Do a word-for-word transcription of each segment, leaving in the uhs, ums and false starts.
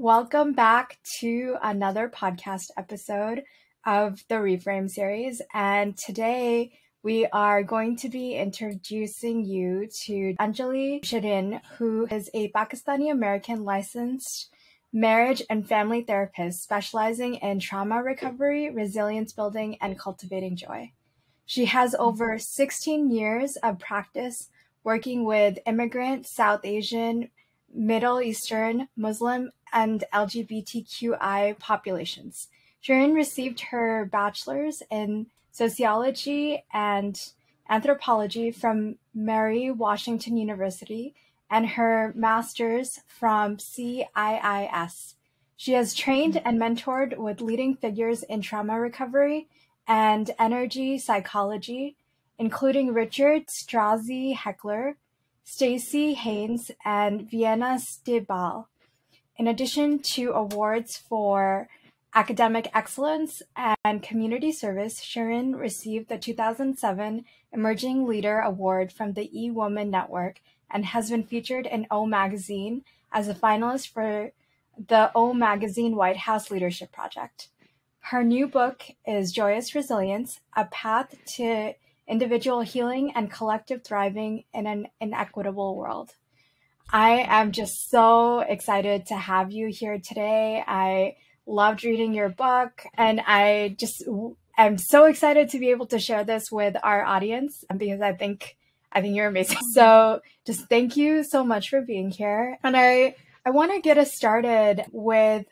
Welcome back to another podcast episode of the Reframe Series. And today we are going to be introducing you to Anjuli Sherin, who is a Pakistani-American licensed marriage and family therapist specializing in trauma recovery, resilience building, and cultivating joy. She has over sixteen years of practice working with immigrant, South Asian, Middle Eastern, Muslim, and L G B T Q I populations. Sherin received her bachelor's in sociology and anthropology from Mary Washington University and her master's from C I I S. She has trained and mentored with leading figures in trauma recovery and energy psychology, including Richard Strozzi-Heckler, Staci Haines, and Vianna Stibal, in addition to awards for academic excellence and community service. Sherin received the two thousand seven Emerging Leader Award from the E-Women Network and has been featured in O Magazine as a finalist for the O Magazine White House Leadership Project. Her new book is Joyous Resilience: A Path to Individual Healing and Collective Thriving in an Inequitable World. I am just so excited to have you here today. I loved reading your book, and I just am so excited to be able to share this with our audience because I think I think you're amazing. So just thank you so much for being here. And I, I want to get us started with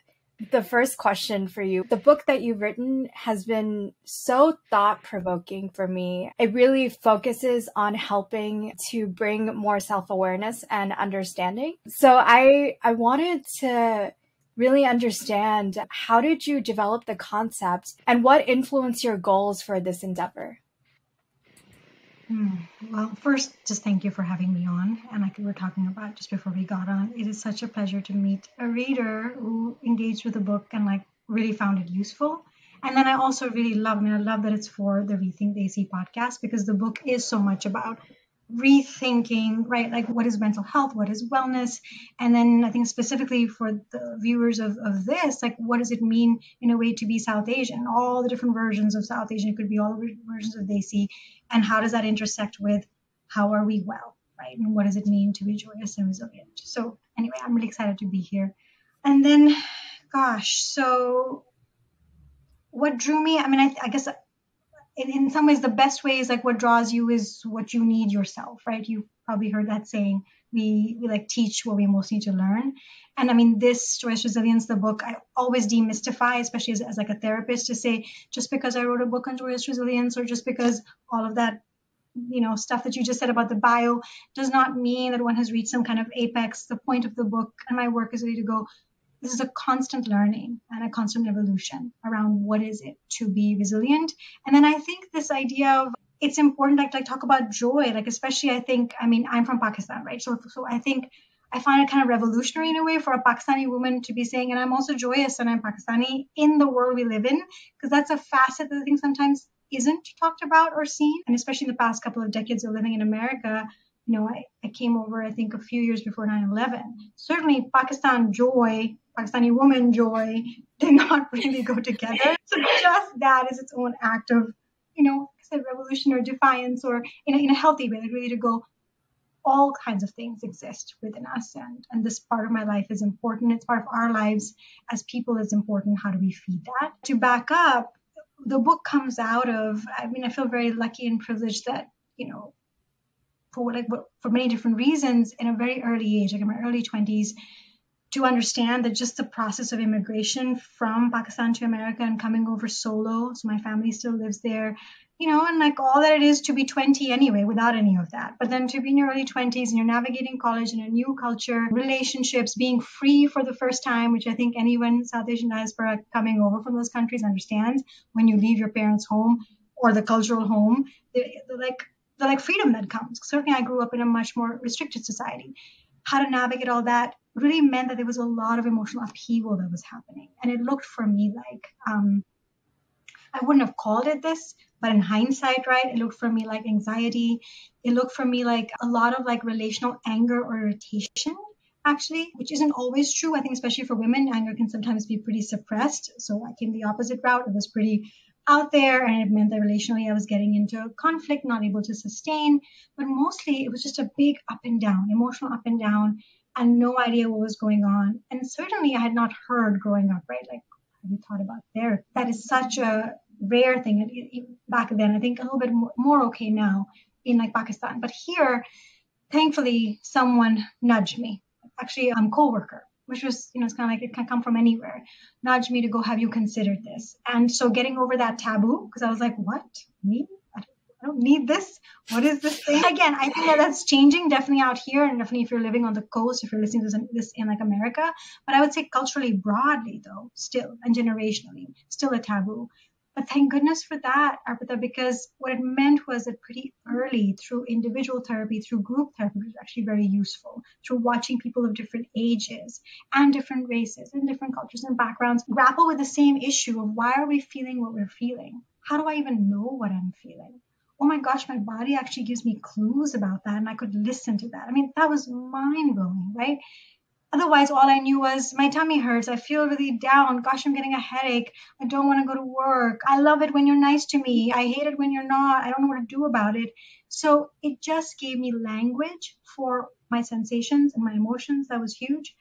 the first question for you. The book that you've written has been so thought-provoking for me. It really focuses on helping to bring more self-awareness and understanding. So I, I wanted to really understand, how did you develop the concept and what influenced your goals for this endeavor? Well, first, just thank you for having me on. And like we were talking about just before we got on, it is such a pleasure to meet a reader who engaged with the book and like really found it useful. And then I also really love, and I love that it's for the Rethink A C podcast, because the book is so much about rethinking, right? Like, what is mental health? What is wellness? And then I think specifically for the viewers of, of this, like, what does it mean in a way to be South Asian? All the different versions of South Asian, it could be all the versions of Desi. And how does that intersect with how are we well, right? And what does it mean to be joyous and resilient? So anyway, I'm really excited to be here. And then, gosh, so what drew me, I mean, I, I guess in, in some ways, the best way is like what draws you is what you need yourself, right? You've probably heard that saying, we, we like teach what we most need to learn. And I mean, this Joyous Resilience, the book, I always demystify, especially as, as like a therapist, to say, just because I wrote a book on Joyous Resilience, or just because all of that, you know, stuff that you just said about the bio does not mean that one has reached some kind of apex. The point of the book and my work is really to go, this is a constant learning and a constant evolution around what is it to be resilient. And then I think this idea of, it's important like to like, talk about joy, like especially I think, I mean, I'm from Pakistan, right? So, so I think I find it kind of revolutionary in a way for a Pakistani woman to be saying, and I'm also joyous and I'm Pakistani in the world we live in, because that's a facet that I think sometimes isn't talked about or seen. And especially in the past couple of decades of living in America, you know, I, I came over, I think a few years before nine eleven. Certainly Pakistan joy, Pakistani woman joy did not really go together. So just that is its own act of, you know, a revolution or defiance, or in a, in a healthy way, like really to go, all kinds of things exist within us, and and this part of my life is important. It's part of our lives as people is important. How do we feed that? To back up, the book comes out of, I mean, I feel very lucky and privileged that, you know, for like for many different reasons, in a very early age, like in my early twenties, to understand that just the process of immigration from Pakistan to America and coming over solo, so my family still lives there, you know, and like all that it is to be twenty anyway, without any of that. But then to be in your early twenties and you're navigating college in a new culture, relationships, being free for the first time, which I think anyone South Asian diaspora coming over from those countries understands, when you leave your parents' home or the cultural home, the, the like the like freedom that comes. Certainly I grew up in a much more restricted society. How to navigate all that really meant that there was a lot of emotional upheaval that was happening. And it looked for me like, um, I wouldn't have called it this, but in hindsight, right, it looked for me like anxiety. It looked for me like a lot of like relational anger or irritation actually, which isn't always true. I think especially for women, anger can sometimes be pretty suppressed. So I came the opposite route. It was pretty out there, and it meant that relationally I was getting into conflict, not able to sustain. But mostly it was just a big up and down, emotional up and down, and no idea what was going on. And certainly I had not heard growing up, right? Like, have you thought about therapy? That is such a rare thing. It, it, back then, I think a little bit more, more okay now in like Pakistan. But here, thankfully, someone nudged me. Actually, I'm um, coworker, which was, you know, it's kind of like it can come from anywhere. Nudged me to go, have you considered this? And so getting over that taboo, because I was like, what? Me? I don't, I don't need this. What is this thing? Again, I think that that's changing definitely out here, and definitely if you're living on the coast, if you're listening to this in like America. But I would say culturally broadly, though, still, and generationally, still a taboo. But thank goodness for that, Arpita, because what it meant was that pretty early through individual therapy, through group therapy, which was actually very useful, through watching people of different ages and different races and different cultures and backgrounds grapple with the same issue of why are we feeling what we're feeling? How do I even know what I'm feeling? Oh my gosh, my body actually gives me clues about that, and I could listen to that. I mean, that was mind-blowing, right? Otherwise, all I knew was my tummy hurts. I feel really down. Gosh, I'm getting a headache. I don't want to go to work. I love it when you're nice to me. I hate it when you're not. I don't know what to do about it. So it just gave me language for my sensations and my emotions. That was huge.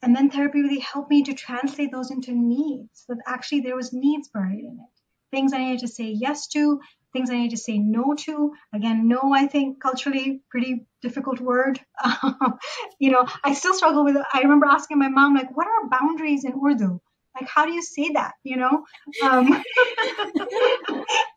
And then therapy really helped me to translate those into needs. That actually there was needs buried in it. Things I needed to say yes to, things I need to say no to. Again, no, I think culturally pretty difficult word. Um, you know, I still struggle with it. I remember asking my mom, like, what are boundaries in Urdu? Like, how do you say that? You know, um, like, I,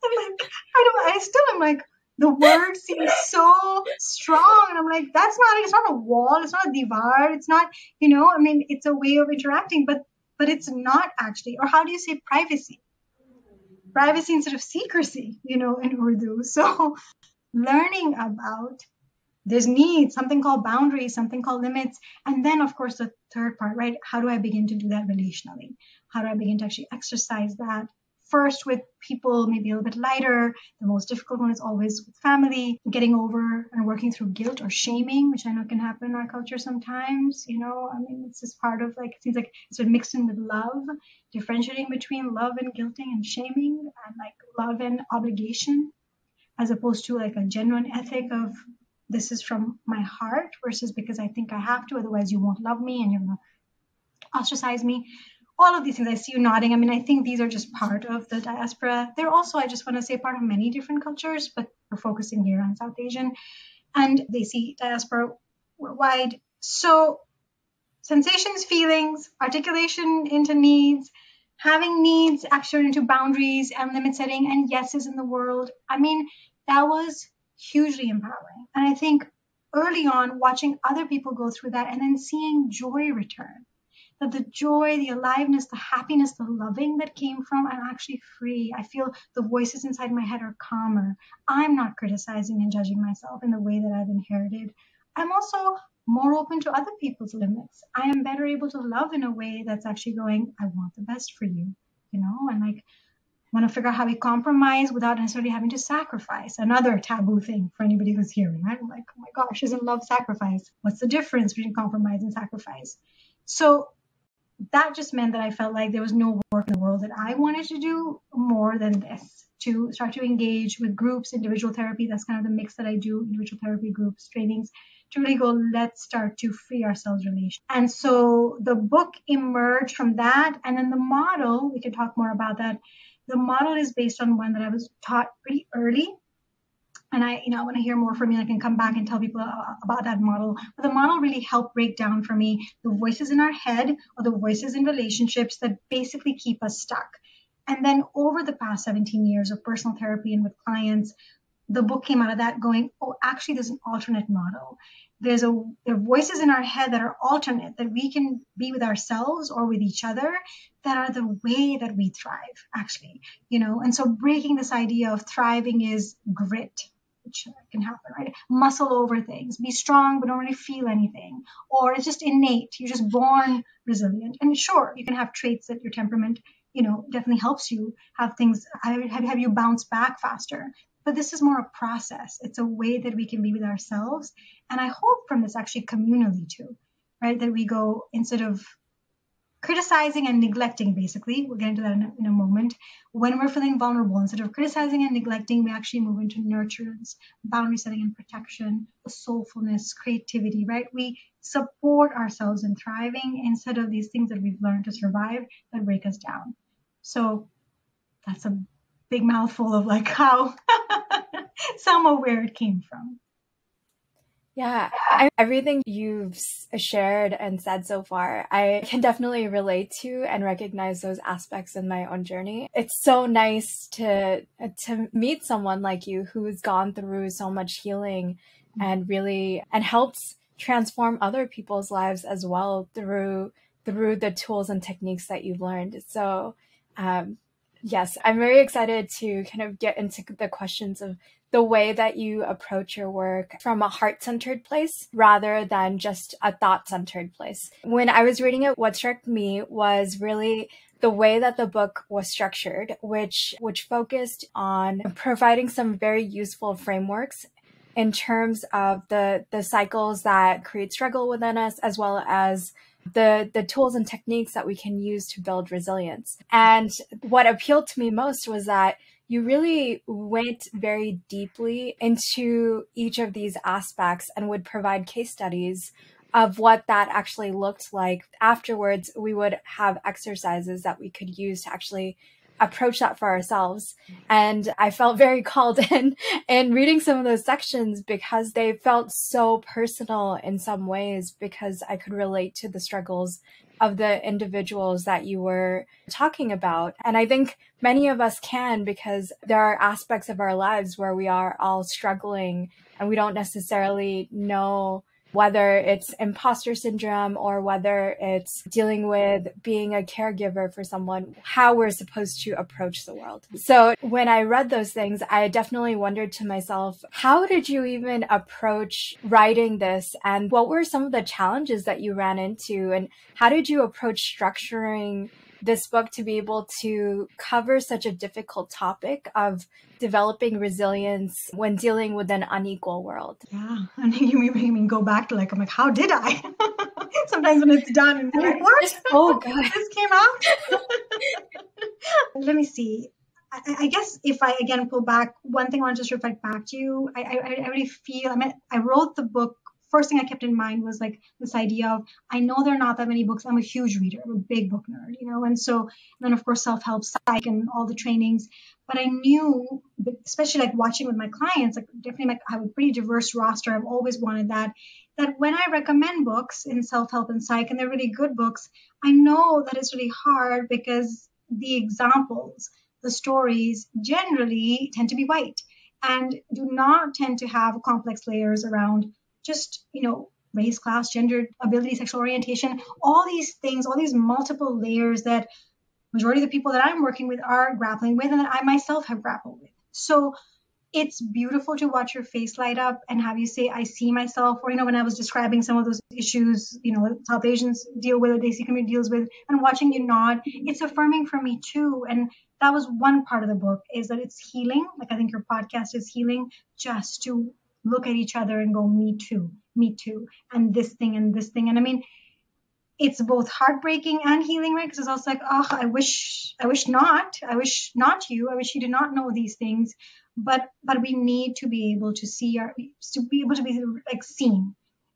don't, I still am like, the word seems so strong. And I'm like, that's not, it's not a wall. It's not a divar. It's not, you know, I mean, it's a way of interacting, but, but it's not actually. Or how do you say privacy? Privacy instead of secrecy, you know, in Urdu. So learning about there's needs, something called boundaries, something called limits. And then, of course, the third part, right? How do I begin to do that relationally? How do I begin to actually exercise that? First with people, maybe a little bit lighter. The most difficult one is always with family, getting over and working through guilt or shaming, which I know can happen in our culture sometimes. You know, I mean, it's just part of like, it seems like it's been mixed in with love, differentiating between love and guilting and shaming, and like love and obligation, as opposed to like a genuine ethic of this is from my heart versus because I think I have to, otherwise you won't love me and you're gonna ostracize me. All of these things, I see you nodding. I mean, I think these are just part of the diaspora. They're also, I just want to say, part of many different cultures, but we're focusing here on South Asian, and they see diaspora wide. So sensations, feelings, articulation into needs, having needs, action into boundaries and limit setting and yeses in the world. I mean, that was hugely empowering. And I think early on, watching other people go through that and then seeing joy return. That the joy, the aliveness, the happiness, the loving that came from, I'm actually free. I feel the voices inside my head are calmer. I'm not criticizing and judging myself in the way that I've inherited. I'm also more open to other people's limits. I am better able to love in a way that's actually going, I want the best for you, you know, and like, want to figure out how we compromise without necessarily having to sacrifice. Another taboo thing for anybody who's hearing, right? I'm like, oh my gosh, isn't love sacrifice? What's the difference between compromise and sacrifice? So that just meant that I felt like there was no work in the world that I wanted to do more than this, to start to engage with groups, individual therapy. That's kind of the mix that I do, individual therapy, groups, trainings, to really go, let's start to free ourselves relationally. And so the book emerged from that. And then the model, we can talk more about that. The model is based on one that I was taught pretty early. And I, you know, I want to hear more from you. I can come back and tell people about that model. But the model really helped break down for me the voices in our head or the voices in relationships that basically keep us stuck. And then over the past seventeen years of personal therapy and with clients, the book came out of that going, oh, actually, there's an alternate model. There's a, there are voices in our head that are alternate, that we can be with ourselves or with each other, that are the way that we thrive, actually. You know, and so breaking this idea of thriving is grit. Which can happen, right? Muscle over things, be strong, but don't really feel anything. Or it's just innate. You're just born resilient. And sure, you can have traits that your temperament, you know, definitely helps you have things, have, have you bounce back faster. But this is more a process. It's a way that we can be with ourselves. And I hope from this actually communally too, right? That we go, instead of criticizing and neglecting, basically, we'll get into that in a, in a moment. When we're feeling vulnerable, instead of criticizing and neglecting, we actually move into nurturance, boundary setting and protection, soulfulness, creativity, right? We support ourselves in thriving instead of these things that we've learned to survive that break us down. So that's a big mouthful of like how somewhere where it came from. Yeah, I, everything you've shared and said so far, I can definitely relate to and recognize those aspects in my own journey. It's so nice to to meet someone like you who's gone through so much healing mm-hmm. and really and helps transform other people's lives as well through through the tools and techniques that you've learned. So, um, yes, I'm very excited to kind of get into the questions of the way that you approach your work from a heart-centered place rather than just a thought-centered place. When I was reading it, what struck me was really the way that the book was structured, which which focused on providing some very useful frameworks in terms of the, the cycles that create struggle within us, as well as the, the tools and techniques that we can use to build resilience. And what appealed to me most was that you really went very deeply into each of these aspects and would provide case studies of what that actually looked like. Afterwards, we would have exercises that we could use to actually approach that for ourselves. And I felt very called in in reading some of those sections because they felt so personal in some ways, because I could relate to the struggles of the individuals that you were talking about. And I think many of us can, because there are aspects of our lives where we are all struggling and we don't necessarily know whether it's imposter syndrome or whether it's dealing with being a caregiver for someone, how we're supposed to approach the world. So when I read those things, I definitely wondered to myself, how did you even approach writing this? And what were some of the challenges that you ran into? And how did you approach structuring this book to be able to cover such a difficult topic of developing resilience when dealing with an unequal world? Yeah, and you make me go back to like, I'm like, how did I? Sometimes when it's done, and like, what? Oh, God. This came out? Let me see. I, I guess if I, again, pull back, one thing I want to just reflect back to you, I, I, I really feel, I mean, I wrote the book. First thing I kept in mind was like this idea of, I know there are not that many books. I'm a huge reader. I'm a big book nerd, you know? And so and then of course, self-help, psych and all the trainings, but I knew, especially like watching with my clients, like definitely like I have a pretty diverse roster. I've always wanted that, that when I recommend books in self-help and psych, and they're really good books, I know that it's really hard because the examples, the stories generally tend to be white and do not tend to have complex layers around just, you know, race, class, gender, ability, sexual orientation, all these things, all these multiple layers that majority of the people that I'm working with are grappling with and that I myself have grappled with. So it's beautiful to watch your face light up and have you say, I see myself, or, you know, when I was describing some of those issues, you know, South Asians deal with, or the A C community deals with, and watching you nod, it's affirming for me too. And that was one part of the book, is that it's healing. Like I think your podcast is healing just to look at each other and go, me too, me too, and this thing and this thing. And I mean, it's both heartbreaking and healing, right? Because it's also like, oh, I wish, I wish not, I wish not you, I wish you did not know these things. But but we need to be able to see our, to be able to be like seen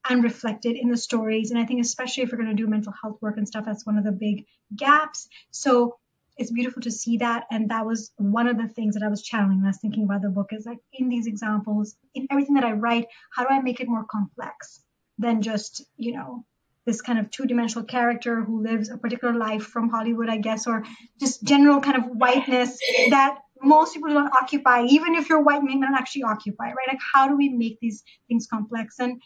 and reflected in the stories. And I think especially if we're going to do mental health work and stuff, that's one of the big gaps. So it's beautiful to see that. And that was one of the things that I was channeling when I was thinking about the book, is like in these examples, in everything that I write, how do I make it more complex than just, you know, this kind of two-dimensional character who lives a particular life from Hollywood, I guess, or just general kind of whiteness that most people don't occupy, even if you're white, may not actually occupy, right? Like, how do we make these things complex? And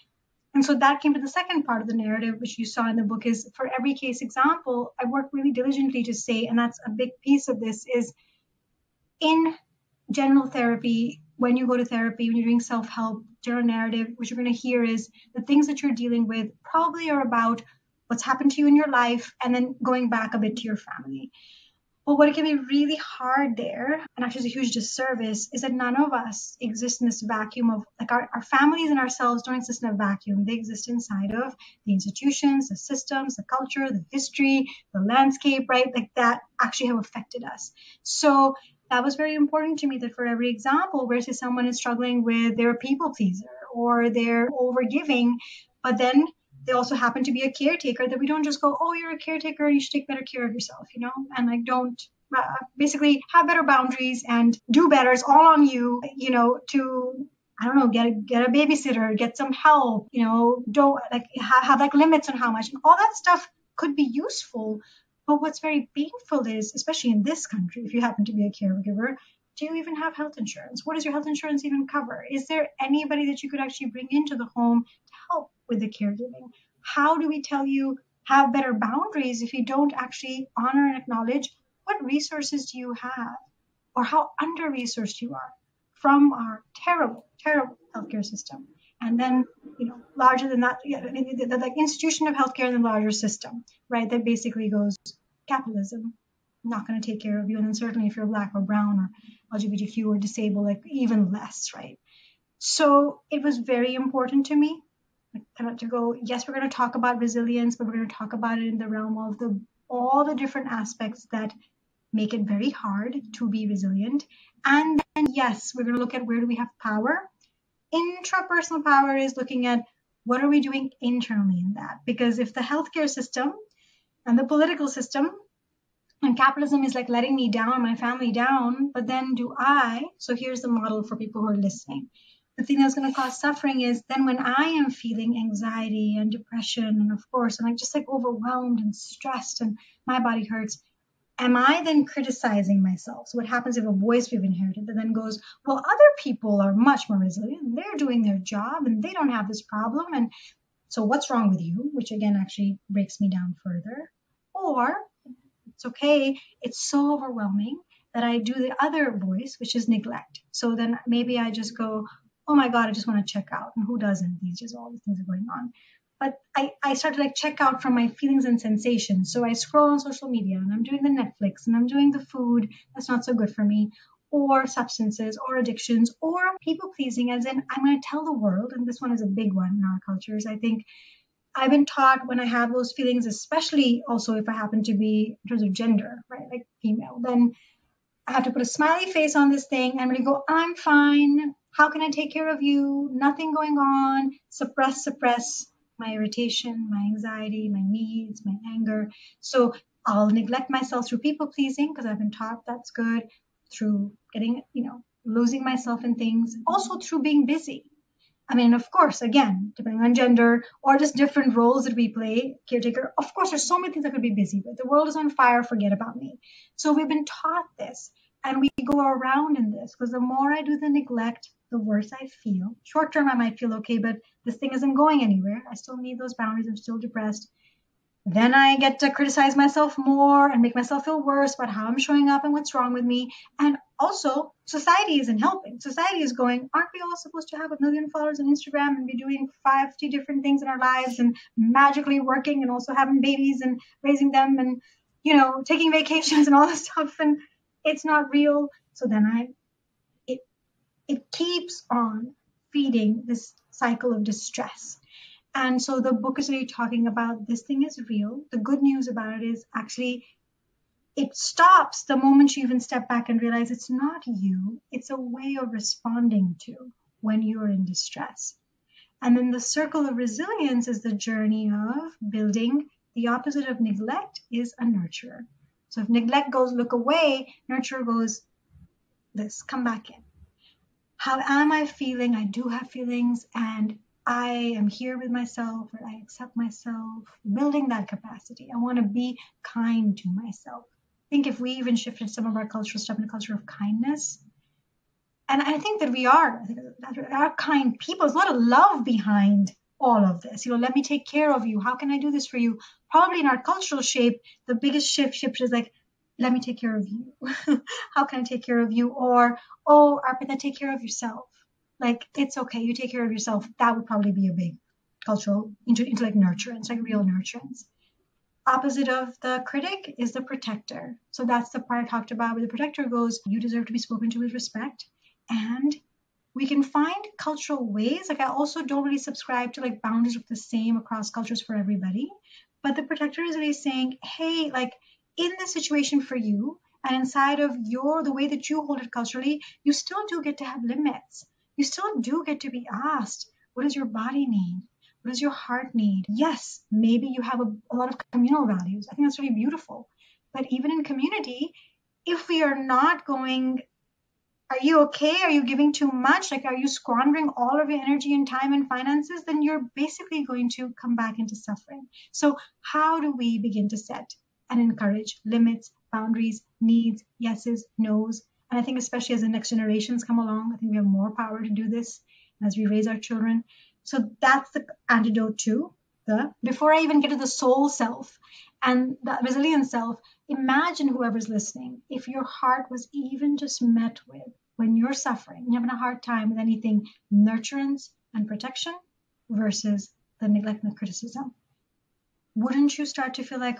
And so that came to the second part of the narrative, which you saw in the book, is for every case example, I work really diligently to say, and that's a big piece of this, is in general therapy, when you go to therapy, when you're doing self-help, general narrative, what you're going to hear is the things that you're dealing with probably are about what's happened to you in your life and then going back a bit to your family. But what can be really hard there, and actually is a huge disservice, is that none of us exist in this vacuum of, like, our, our families and ourselves don't exist in a vacuum. They exist inside of the institutions, the systems, the culture, the history, the landscape, right? Like, that actually have affected us. So that was very important to me, that for every example where, say, someone is struggling with their people pleaser or they're overgiving, but then they also happen to be a caretaker, that we don't just go, oh, you're a caretaker, you should take better care of yourself, you know, and like, don't uh, basically have better boundaries and do better. It's all on you, you know, to, I don't know, get a, get a babysitter, get some help, you know, don't like have, have like limits on how much, and all that stuff could be useful. But what's very painful is, especially in this country, if you happen to be a caregiver, do you even have health insurance? What does your health insurance even cover? Is there anybody that you could actually bring into the home to help with the caregiving? How do we tell you have better boundaries if you don't actually honor and acknowledge what resources do you have, or how under-resourced you are from our terrible, terrible healthcare system? And then, you know, larger than that, yeah, the, the institution of healthcare and the larger system, right? That basically goes capitalism, not going to take care of you. And then certainly if you're Black or brown or L G B T Q or disabled, like even less, right? So it was very important to me, like, kind of to go, yes, we're going to talk about resilience, but we're going to talk about it in the realm of the all the different aspects that make it very hard to be resilient. And then, yes, we're going to look at where do we have power. Intrapersonal power is looking at what are we doing internally in that? Because if the healthcare system and the political system and capitalism is like letting me down, my family down, but then do I? So here's the model for people who are listening. The thing that's going to cause suffering is then when I am feeling anxiety and depression, and of course, and I'm just like overwhelmed and stressed and my body hurts, am I then criticizing myself? So what happens if a voice we've inherited that then goes, well, other people are much more resilient. They're doing their job and they don't have this problem. And so what's wrong with you? Which again, actually breaks me down further. Or it's okay. It's so overwhelming that I do the other voice, which is neglect. So then maybe I just go, oh my God, I just want to check out. And who doesn't? These just all these things are going on. But I, I start to like check out from my feelings and sensations. So I scroll on social media and I'm doing the Netflix and I'm doing the food that's not so good for me, or substances or addictions or people pleasing, as in I'm going to tell the world. And this one is a big one in our cultures. I think I've been taught when I have those feelings, especially also if I happen to be in terms of gender, right? Like female, then I have to put a smiley face on this thing. I'm going to go, I'm fine. How can I take care of you? Nothing going on. Suppress, suppress my irritation, my anxiety, my needs, my anger. So I'll neglect myself through people pleasing because I've been taught that's good, through getting, you know, losing myself in things, also through being busy. I mean, of course, again, depending on gender or just different roles that we play, caretaker, of course, there's so many things I could be busy with. The world is on fire, forget about me. So we've been taught this and we go around in this because the more I do the neglect, the worse I feel. Short term, I might feel okay, but this thing isn't going anywhere. I still need those boundaries. I'm still depressed. Then I get to criticize myself more and make myself feel worse about how I'm showing up and what's wrong with me. And also, society isn't helping. Society is going, aren't we all supposed to have a million followers on Instagram and be doing fifty different things in our lives and magically working and also having babies and raising them and, you know, taking vacations and all this stuff. And it's not real. So then I It keeps on feeding this cycle of distress. And so the book is really talking about this thing is real. The good news about it is actually it stops the moment you even step back and realize it's not you. It's a way of responding to when you're in distress. And then the circle of resilience is the journey of building. The opposite of neglect is a nurturer. So if neglect goes look away, nurture goes this, come back in. How am I feeling? I do have feelings and I am here with myself, or I accept myself, building that capacity. I want to be kind to myself. I think if we even shifted some of our cultural stuff in a culture of kindness, and I think that we are, are kind people. There's a lot of love behind all of this. You know, let me take care of you. How can I do this for you? Probably in our cultural shape, the biggest shift shift is like, let me take care of you. How can I take care of you? Or, oh, Arpita, take care of yourself. Like, it's okay. You take care of yourself. That would probably be a big cultural, into, into like nurturance, like real nurturance. opposite of the critic is the protector. So that's the part I talked about where the protector goes, you deserve to be spoken to with respect. And we can find cultural ways. Like I also don't really subscribe to like boundaries of the same across cultures for everybody. But the protector is really saying, hey, like in this situation for you and inside of your, the way that you hold it culturally, you still do get to have limits. You still do get to be asked, what does your body need? What does your heart need? Yes, maybe you have a, a lot of communal values. I think that's really beautiful. But even in community, if we are not going, are you okay? Are you giving too much? Like, are you squandering all of your energy and time and finances? Then you're basically going to come back into suffering. So how do we begin to set and encourage limits, boundaries, needs, yeses, nos? And I think especially as the next generations come along, I think we have more power to do this as we raise our children. So that's the antidote to the, before I even get to the soul self and the resilient self, imagine whoever's listening, if your heart was even just met with when you're suffering, you're having a hard time with anything, nurturance and protection versus the neglect and the criticism. Wouldn't you start to feel like,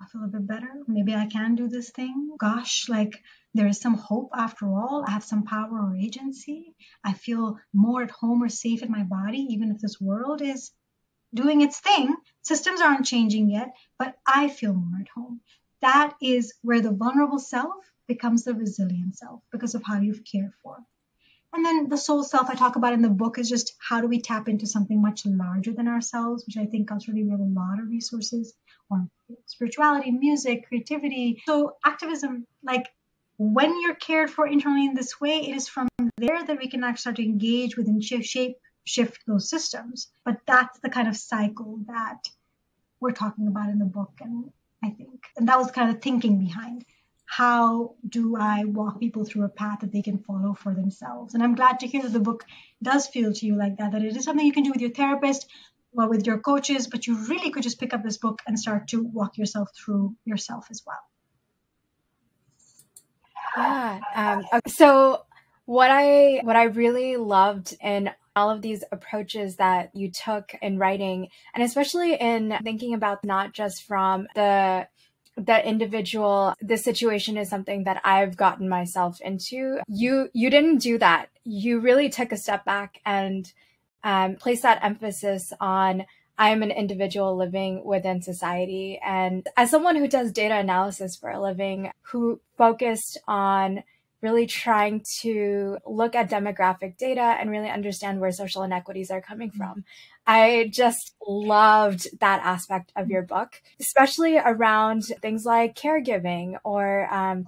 I feel a bit better. Maybe I can do this thing. Gosh, like there is some hope after all. I have some power or agency. I feel more at home or safe in my body, even if this world is doing its thing. Systems aren't changing yet, but I feel more at home. That is where the vulnerable self becomes the resilient self because of how you've cared for. And then the soul self I talk about in the book is just how do we tap into something much larger than ourselves, which I think culturally we have a lot of resources on spirituality, music, creativity. So activism, like when you're cared for internally in this way, it is from there that we can actually start to engage with and shape, shift those systems. But that's the kind of cycle that we're talking about in the book. And I think, and that was kind of the thinking behind how do I walk people through a path that they can follow for themselves. And I'm glad to hear that the book does feel to you like that, that it is something you can do with your therapist, well, with your coaches, but you really could just pick up this book and start to walk yourself through yourself as well. Yeah. Um, okay. So what I, what I really loved in all of these approaches that you took in writing, and especially in thinking about not just from the the individual, this situation is something that I've gotten myself into. You you didn't do that. You really took a step back and um, placed that emphasis on I am an individual living within society. And as someone who does data analysis for a living, who focused on really trying to look at demographic data and really understand where social inequities are coming from. I just loved that aspect of your book, especially around things like caregiving or um,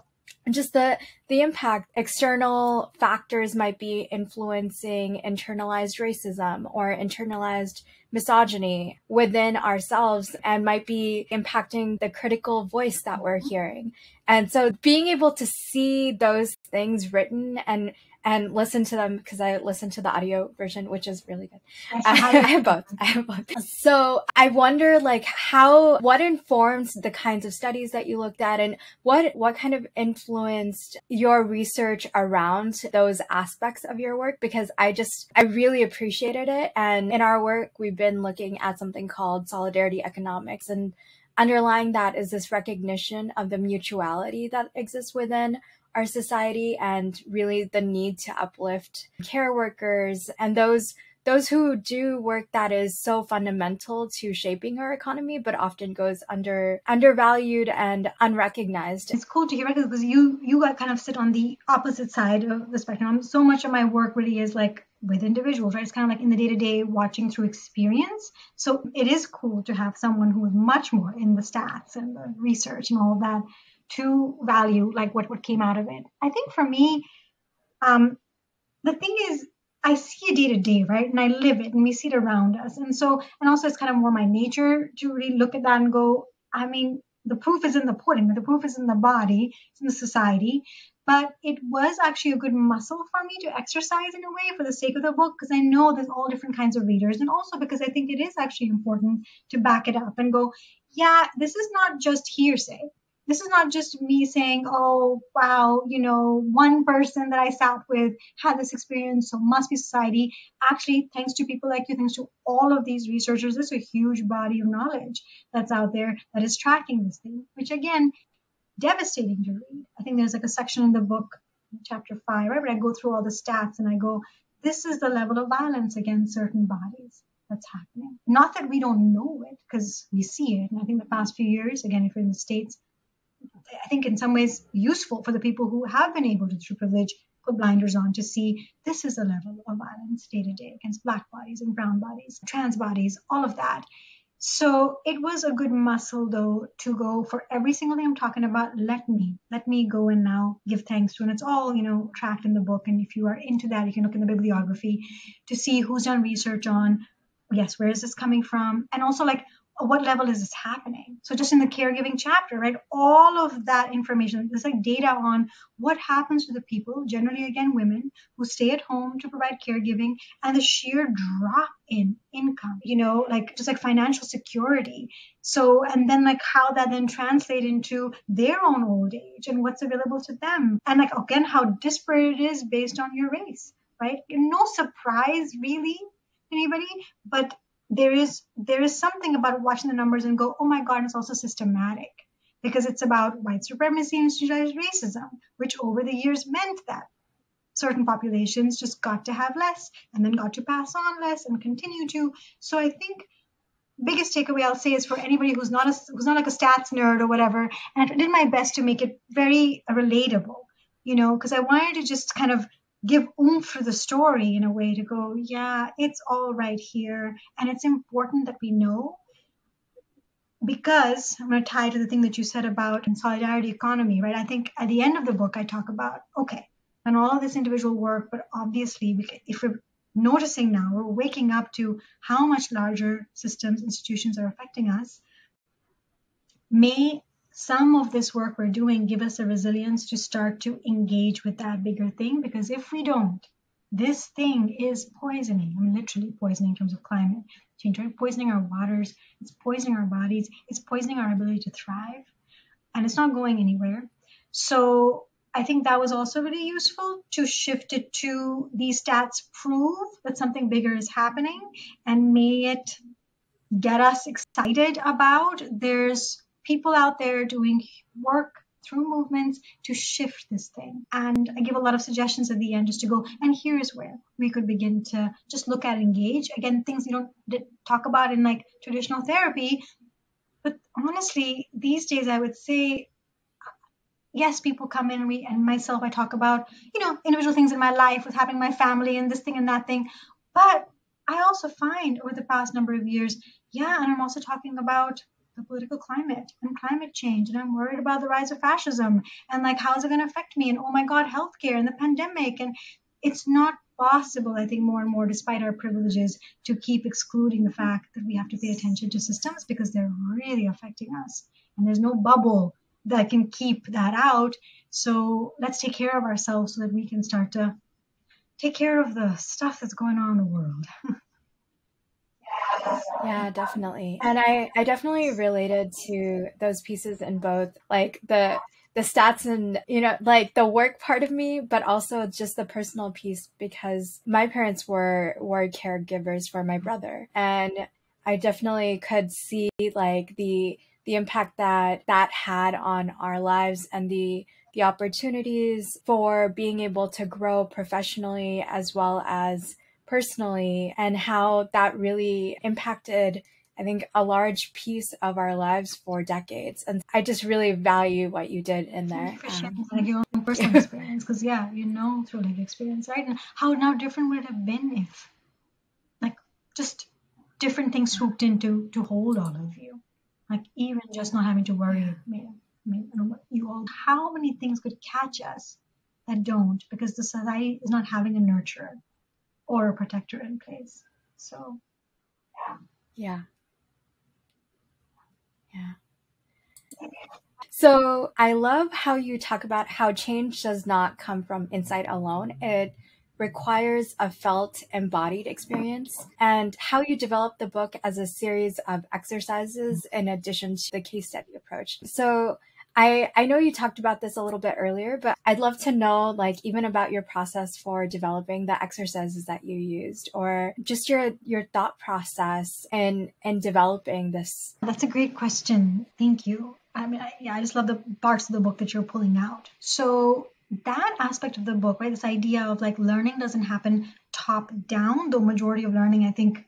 just the, the impact external factors might be influencing internalized racism or internalized misogyny within ourselves and might be impacting the critical voice that we're hearing. And so being able to see those things written and and listen to them, because I listened to the audio version, which is really good. I have both. I have both. So I wonder, like, how, what informs the kinds of studies that you looked at, and what what kind of influenced your research around those aspects of your work? Because I just, I really appreciated it. And in our work, we've been looking at something called solidarity economics, and underlying that is this recognition of the mutuality that exists within our society and really the need to uplift care workers and those those who do work that is so fundamental to shaping our economy, but often goes under undervalued and unrecognized. It's cool to hear because you you kind of sit on the opposite side of the spectrum. So much of my work really is like with individuals, right? It's kind of like in the day-to-day watching through experience. So it is cool to have someone who is much more in the stats and the research and all that to value like what, what came out of it. I think for me, um, the thing is, I see it day to day, right? And I live it and we see it around us. And so, and also it's kind of more my nature to really look at that and go, I mean, the proof is in the pudding, the proof is in the body, it's in the society. But it was actually a good muscle for me to exercise in a way for the sake of the book, because I know there's all different kinds of readers. And also because I think it is actually important to back it up and go, yeah, this is not just hearsay. This is not just me saying, oh, wow, you know, one person that I sat with had this experience, so must be society. Actually, thanks to people like you, thanks to all of these researchers, there's a huge body of knowledge that's out there that is tracking this thing, which again, devastating to read. I think there's like a section in the book, chapter five, right, where I go through all the stats and I go, this is the level of violence against certain bodies that's happening. Not that we don't know it, because we see it. And I think the past few years, again, if you're in the States, I think in some ways useful for the people who have been able to, through privilege, put blinders on to see this is a level of violence day to day against Black bodies and brown bodies, trans bodies, all of that. So it was a good muscle, though, to go for every single thing I'm talking about. Let me, let me go and now give thanks to, and it's all, you know, tracked in the book. And if you are into that, you can look in the bibliography to see who's done research on, yes, where is this coming from? And also, like, what level is this happening? So just in the caregiving chapter, right, all of that information, there's like data on what happens to the people, generally, again, women who stay at home to provide caregiving, and the sheer drop in income, you know, like just like financial security. So, and then like how that then translates into their own old age and what's available to them. And like, again, how disparate it is based on your race, right? No surprise, really, anybody, but There is there is something about watching the numbers and go, oh my God, it's also systematic, because it's about white supremacy and institutionalized racism, which over the years meant that certain populations just got to have less and then got to pass on less and continue to. So I think biggest takeaway I'll say is for anybody who's not a, who's not like a stats nerd or whatever, and I did my best to make it very relatable, you know, because I wanted to just kind of give oomph to the story in a way to go, yeah, it's all right here. And it's important that we know, because I'm going to tie to the thing that you said about in solidarity economy, right? I think at the end of the book, I talk about, okay, and all of this individual work, but obviously we can, if we're noticing now, we're waking up to how much larger systems, institutions are affecting us. May some of this work we're doing give us a resilience to start to engage with that bigger thing, because if we don't, this thing is poisoning. I'm literally poisoning in terms of climate change, right? Poisoning our waters, it's poisoning our bodies, it's poisoning our ability to thrive, and it's not going anywhere. So I think that was also really useful to shift it to these stats prove that something bigger is happening and may it get us excited about. There's people out there doing work through movements to shift this thing. And I give a lot of suggestions at the end just to go, and here's where we could begin to just look at, engage. Again, things you don't talk about in like traditional therapy. But honestly, these days I would say, yes, people come in and, we, and myself, I talk about, you know, individual things in my life, what's happening in my family and this thing and that thing. But I also find over the past number of years, yeah, and I'm also talking about the political climate and climate change, and I'm worried about the rise of fascism and like how is it going to affect me, and oh my God, healthcare and the pandemic. And it's not possible, I think, more and more, despite our privileges, to keep excluding the fact that we have to pay attention to systems because they're really affecting us, and there's no bubble that can keep that out. So let's take care of ourselves so that we can start to take care of the stuff that's going on in the world. Yeah, definitely. And I, I definitely related to those pieces in both, like the the stats and, you know, like the work part of me, but also just the personal piece, because my parents were were caregivers for my brother. And I definitely could see like the the impact that that had on our lives and the the opportunities for being able to grow professionally as well as personally, and how that really impacted, I think, a large piece of our lives for decades. And I just really value what you did in there. For sure. Um, like your own personal experience, because yeah, you know, through lived experience, right? And how now different would it have been if, like, just different things swooped in to, to hold all of you, like even just not having to worry. I mean, I mean, you all, how many things could catch us that don't, because the society is not having a nurturer or a protector in place. So, yeah. Yeah. Yeah. So I love how you talk about how change does not come from insight alone. It requires a felt, embodied experience, and how you develop the book as a series of exercises in addition to the case study approach. So I, I know you talked about this a little bit earlier, but I'd love to know, like, even about your process for developing the exercises that you used, or just your, your thought process and, and developing this. That's a great question. Thank you. I mean, I, yeah, I just love the parts of the book that you're pulling out. So that aspect of the book, right, this idea of like learning doesn't happen top down, though majority of learning, I think,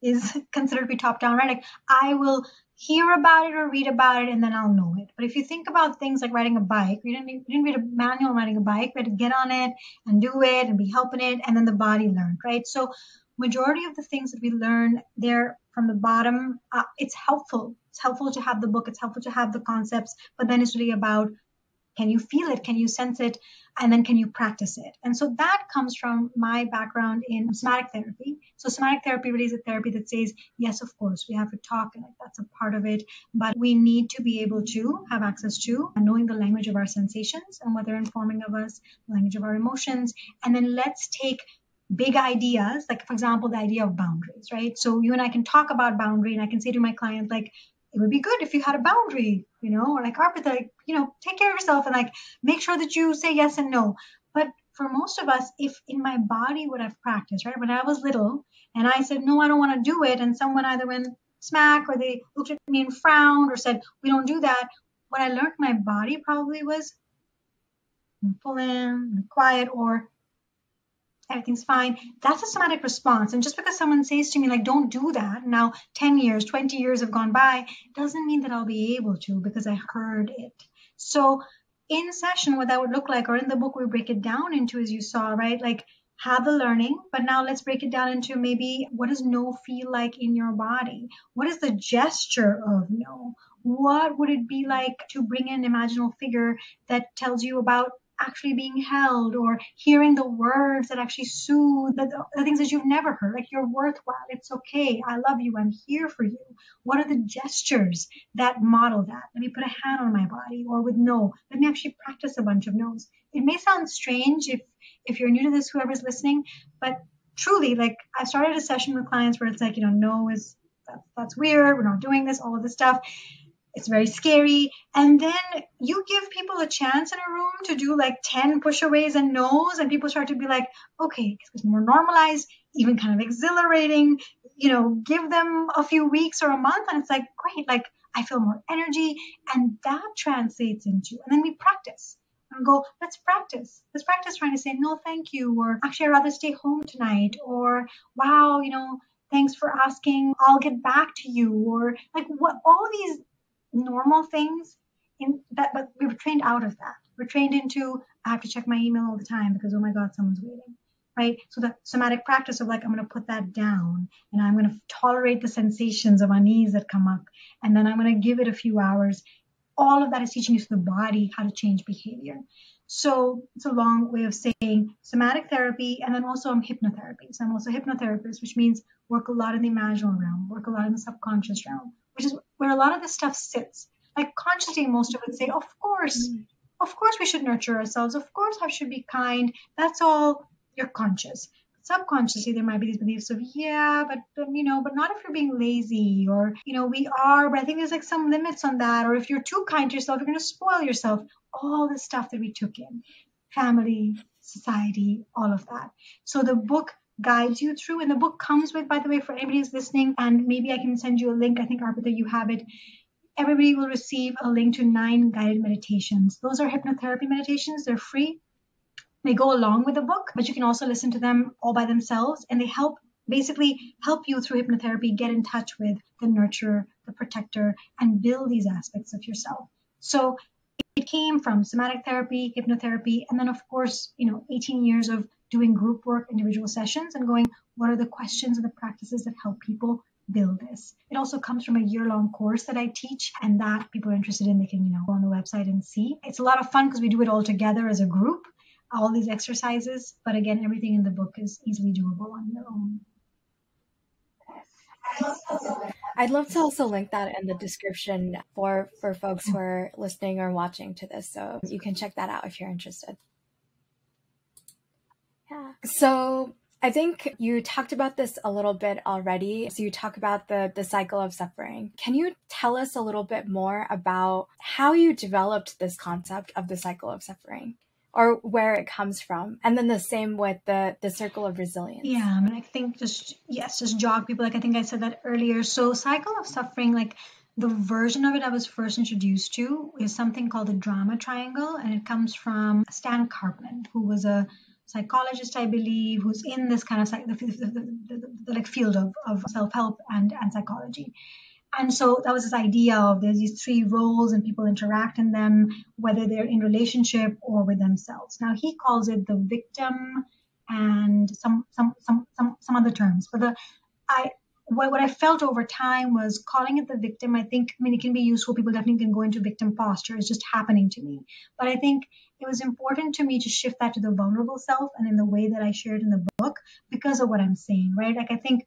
is considered to be top down, right? Like I will hear about it or read about it and then I'll know it. But if you think about things like riding a bike, we didn't, we didn't read a manual on riding a bike, we had to get on it and do it and be helping it. And then the body learned, right? So majority of the things that we learn, they're from the bottom up. It's helpful. It's helpful to have the book. It's helpful to have the concepts, but then it's really about, can you feel it? Can you sense it? And then can you practice it? And so that comes from my background in somatic therapy. So somatic therapy really is a therapy that says, yes, of course, we have to talk, and that's a part of it, but we need to be able to have access to knowing the language of our sensations and what they're informing of us, the language of our emotions. And then let's take big ideas, like, for example, the idea of boundaries, right? So you and I can talk about boundary, and I can say to my client, like, it would be good if you had a boundary, you know, or like Arpita, like, you know, take care of yourself and like make sure that you say yes and no. But for most of us, if in my body what I've practiced, right, when I was little and I said, no, I don't want to do it, and someone either went smack or they looked at me and frowned or said, we don't do that, what I learned my body probably was pull in, quiet, or everything's fine. That's a somatic response. And just because someone says to me, like, don't do that, now ten years, twenty years have gone by, doesn't mean that I'll be able to, because I heard it. So in session, what that would look like, or in the book, we break it down into, as you saw, right? Like, have the learning, but now let's break it down into maybe, what does no feel like in your body? What is the gesture of no? What would it be like to bring in an imaginal figure that tells you about actually being held, or hearing the words that actually soothe, the, the things that you've never heard, like, you're worthwhile, it's okay, I love you, I'm here for you. What are the gestures that model that? Let me put a hand on my body, or with no, let me actually practice a bunch of no's. It may sound strange if, if you're new to this, whoever's listening, but truly, like, I started a session with clients where it's like, you know, no is, that, that's weird, we're not doing this, all of this stuff. It's very scary. And then you give people a chance in a room to do like ten push-aways and no's, and people start to be like, okay, it's more normalized, even kind of exhilarating, you know, give them a few weeks or a month. And it's like, great, like, I feel more energy. And that translates into, and then we practice and go, let's practice. Let's practice trying to say, no, thank you. Or actually, I'd rather stay home tonight. Or, wow, you know, thanks for asking. I'll get back to you. Or like, what, all these normal things in that, but we were trained out of that. We're trained into, I have to check my email all the time because, oh my God, someone's waiting, right? So the somatic practice of like, I'm going to put that down and I'm going to tolerate the sensations of unease that come up. And then I'm going to give it a few hours. All of that is teaching you to the body how to change behavior. So it's a long way of saying somatic therapy. And then also I'm hypnotherapy. So I'm also a hypnotherapist, which means work a lot in the imaginal realm, work a lot in the subconscious realm, which is where a lot of this stuff sits. Like consciously, most of it say, of course, mm. of course we should nurture ourselves. Of course I should be kind. That's all you're conscious. Subconsciously, there might be these beliefs of, yeah, but, but, you know, but not if you're being lazy, or, you know, we are, but I think there's like some limits on that. Or if you're too kind to yourself, you're going to spoil yourself. All the stuff that we took in, family, society, all of that. So the book guides you through. And the book comes with, by the way, for anybody who's listening, and maybe I can send you a link. I think, Arpita, you have it. Everybody will receive a link to nine guided meditations. Those are hypnotherapy meditations. They're free. They go along with the book, but you can also listen to them all by themselves. And they help, basically help you through hypnotherapy, get in touch with the nurturer, the protector, and build these aspects of yourself. So it came from somatic therapy, hypnotherapy, and then, of course, you know, eighteen years of doing group work, individual sessions, and going, what are the questions and the practices that help people build this? It also comes from a year-long course that I teach, and that people are interested in, they can, you know, go on the website and see. It's a lot of fun because we do it all together as a group, all these exercises. But again, everything in the book is easily doable on your own. I'd love to also link that in the description for, for folks who are listening or watching to this. So you can check that out if you're interested. Yeah. So I think you talked about this a little bit already. So you talk about the, the cycle of suffering. Can you tell us a little bit more about how you developed this concept of the cycle of suffering, or where it comes from? And then the same with the, the circle of resilience. Yeah, I mean, I think just, yes, just jog people. Like, I think I said that earlier. So cycle of suffering, like the version of it I was first introduced to is something called the drama triangle. And it comes from Stan Karpman, who was a psychologist, I believe, who's in this kind of like the, the, the, the, the like field of, of self-help and, and psychology. And so that was this idea of there's these three roles and people interact in them, whether they're in relationship or with themselves. Now he calls it the victim and some some some some, some other terms. But the I what, what I felt over time was calling it the victim. I think I mean it can be useful. People definitely can go into victim posture. It's just happening to me. But I think it was important to me to shift that to the vulnerable self, and in the way that I shared in the book, because of what I'm saying, right? Like I think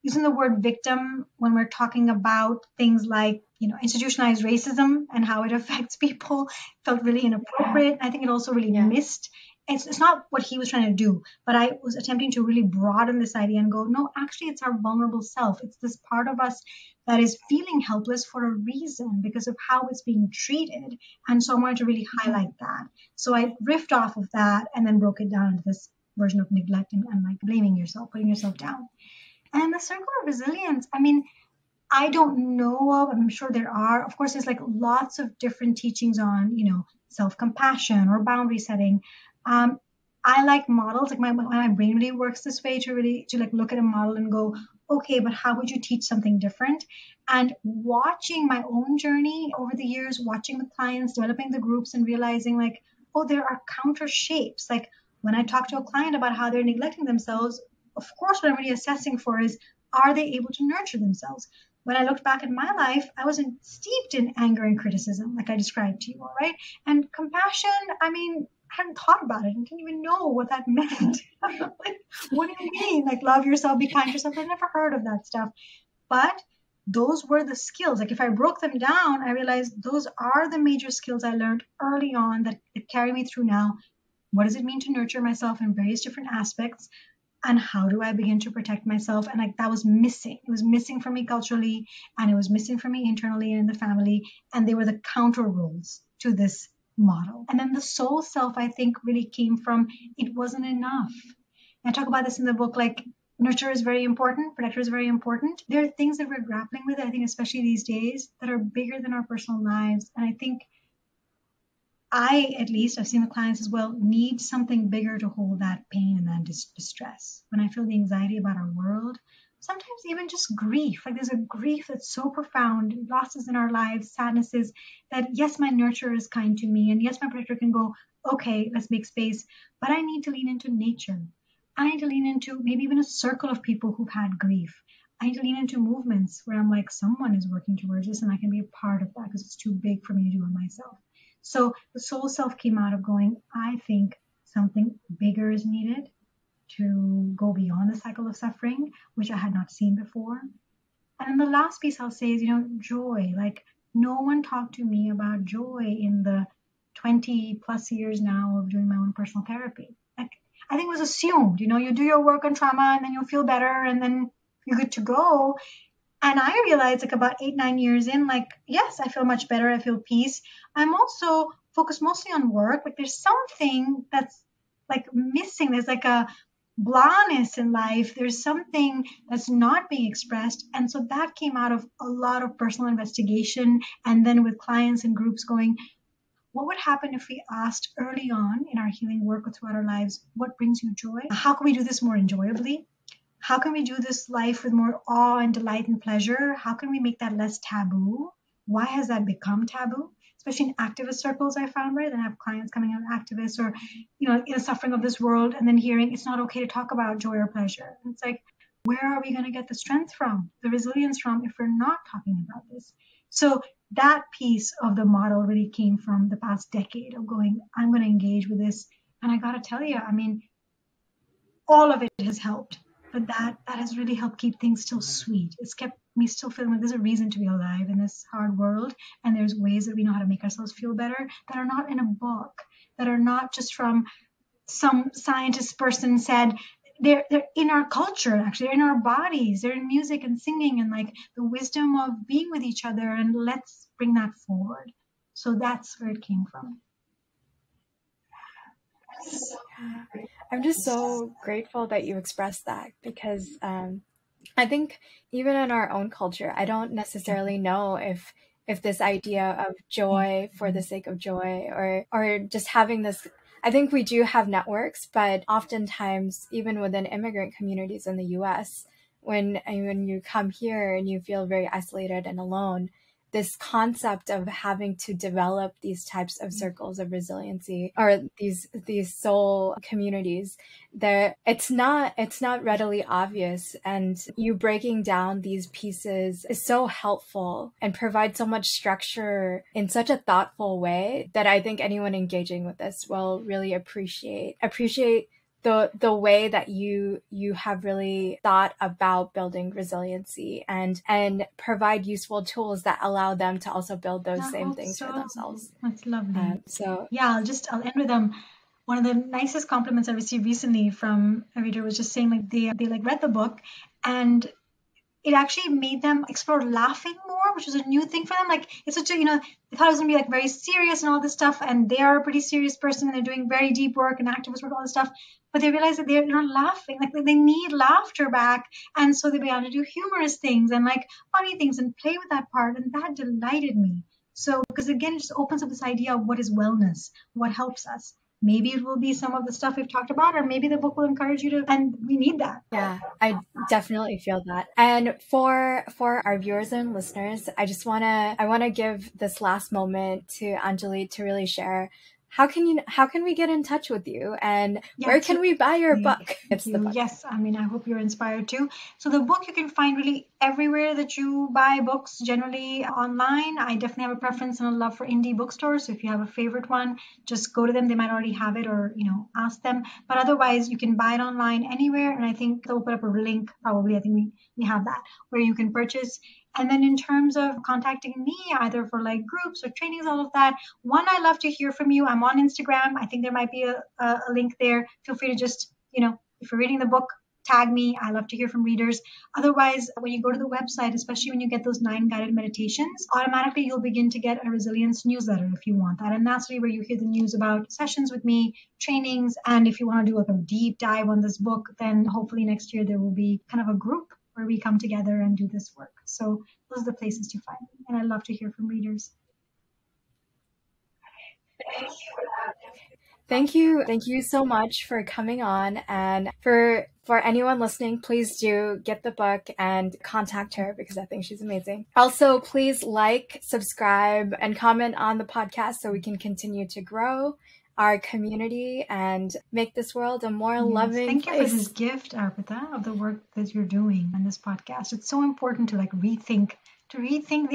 using the word victim when we're talking about things like, you know, institutionalized racism and how it affects people felt really inappropriate. Yeah. I think it also really yeah. missed. It's, it's not what he was trying to do, but I was attempting to really broaden this idea and go, no, actually, it's our vulnerable self. It's this part of us that is feeling helpless for a reason because of how it's being treated. And so I wanted to really highlight that. So I riffed off of that and then broke it down into this version of neglect and, and like blaming yourself, putting yourself down. And the circle of resilience, I mean, I don't know of, I'm sure there are, of course, there's like lots of different teachings on, you know, self-compassion or boundary setting. Um, I like models, like my, my brain really works this way to really, to like look at a model and go, okay, but how would you teach something different? And watching my own journey over the years, watching the clients, developing the groups and realizing like, oh, there are counter shapes. Like when I talk to a client about how they're neglecting themselves, of course, what I'm really assessing for is, are they able to nurture themselves? When I looked back at my life, I wasn't steeped in anger and criticism, like I described to you, all right? And compassion, I mean, I hadn't thought about it and didn't even know what that meant. Like, what do you mean? Like, love yourself, be kind to yourself. I never heard of that stuff. But those were the skills. Like, if I broke them down, I realized those are the major skills I learned early on that, that carry me through now. What does it mean to nurture myself in various different aspects? And how do I begin to protect myself? And like that was missing. It was missing for me culturally, and it was missing for me internally and in the family. And they were the counter roles to this model. And then the soul self, I think, really came from it wasn't enough. And I talk about this in the book, like nurture is very important, protector is very important. There are things that we're grappling with, I think, especially these days, that are bigger than our personal lives. And I think I, at least, I've seen the clients as well, need something bigger to hold that pain and that distress. When I feel the anxiety about our world, sometimes even just grief, like there's a grief that's so profound, losses in our lives, sadnesses, that yes, my nurturer is kind to me, and yes, my protector can go, okay, let's make space, but I need to lean into nature. I need to lean into maybe even a circle of people who've had grief. I need to lean into movements where I'm like, someone is working towards this, and I can be a part of that because it's too big for me to do on myself. So the soul self came out of going, I think something bigger is needed to go beyond the cycle of suffering, which I had not seen before. And then the last piece I'll say is, you know, joy. Like no one talked to me about joy in the twenty plus years now of doing my own personal therapy. Like I think it was assumed, you know, you do your work on trauma and then you'll feel better and then you're good to go. And I realized like about eight, nine years in, like, yes, I feel much better. I feel peace. I'm also focused mostly on work, but there's something that's like missing. There's like a blahness in life. There's something that's not being expressed. And so that came out of a lot of personal investigation. And then with clients and groups going, what would happen if we asked early on in our healing work or throughout our lives, what brings you joy? How can we do this more enjoyably? How can we do this life with more awe and delight and pleasure? How can we make that less taboo? Why has that become taboo? Especially in activist circles, I found, right? And I have clients coming out activists or, you know, in the suffering of this world and then hearing it's not okay to talk about joy or pleasure. It's like, where are we going to get the strength from, the resilience from, if we're not talking about this? So that piece of the model really came from the past decade of going, I'm going to engage with this. And I got to tell you, I mean, all of it has helped. But that, that has really helped keep things still sweet. It's kept me still feeling like there's a reason to be alive in this hard world. And there's ways that we know how to make ourselves feel better that are not in a book, that are not just from some scientist person said, they're, they're in our culture, actually, they're in our bodies, they're in music and singing, and like the wisdom of being with each other, and let's bring that forward. So that's where it came from. I'm just so grateful that you expressed that, because um, I think even in our own culture, I don't necessarily know if if this idea of joy for the sake of joy, or or just having this. I think we do have networks, but oftentimes, even within immigrant communities in the U S, when when you come here and you feel very isolated and alone, this concept of having to develop these types of circles of resiliency, or these these soul communities, that it's not it's not readily obvious, and you breaking down these pieces is so helpful and provides so much structure in such a thoughtful way that I think anyone engaging with this will really appreciate appreciate the the way that you you have really thought about building resiliency, and and provide useful tools that allow them to also build those I same things so. for themselves. That's lovely. Um, so yeah, I'll just I'll end with them. One of the nicest compliments I received recently from a reader was just saying like they they like read the book, and it actually made them explore laughing more, which was a new thing for them. Like it's such a, you know, they thought it was gonna be like very serious and all this stuff, and they are a pretty serious person, and they're doing very deep work and activist work, all this stuff. But they realized that they're not laughing. Like they need laughter back, and so they began to do humorous things and like funny things and play with that part, and that delighted me. So because again, it just opens up this idea of what is wellness, what helps us. Maybe it will be some of the stuff we've talked about, or maybe the book will encourage you to, and we need that. Yeah, I definitely feel that. And for for our viewers and listeners, I just want to, I want to give this last moment to Anjuli to really share, how can you, how can we get in touch with you, and yes, where can we buy your book? It's you. the book. Yes. I mean, I hope you're inspired too. So the book you can find really everywhere that you buy books, generally online. I definitely have a preference and a love for indie bookstores. So if you have a favorite one, just go to them. They might already have it, or, you know, ask them, but otherwise you can buy it online anywhere. And I think they'll put up a link probably. I think we, we have that where you can purchase. And then in terms of contacting me, either for like groups or trainings, all of that, one, I love to hear from you. I'm on Instagram. I think there might be a, a link there. Feel free to just, you know, if you're reading the book, tag me. I love to hear from readers. Otherwise, when you go to the website, especially when you get those nine guided meditations, automatically you'll begin to get a resilience newsletter if you want that. And that's really where you hear the news about sessions with me, trainings. And if you want to do like a deep dive on this book, then hopefully next year there will be kind of a group where we come together and do this work. So those are the places to find me. And I love to hear from readers. Thank you. Thank you. Thank you so much for coming on. And for for anyone listening, please do get the book and contact her, because I think she's amazing. Also, please like, subscribe, and comment on the podcast so we can continue to grow our community and make this world a more yes, loving thank place. Thank you for this gift, Arpita, of the work that you're doing on this podcast. It's so important to like rethink, to rethink the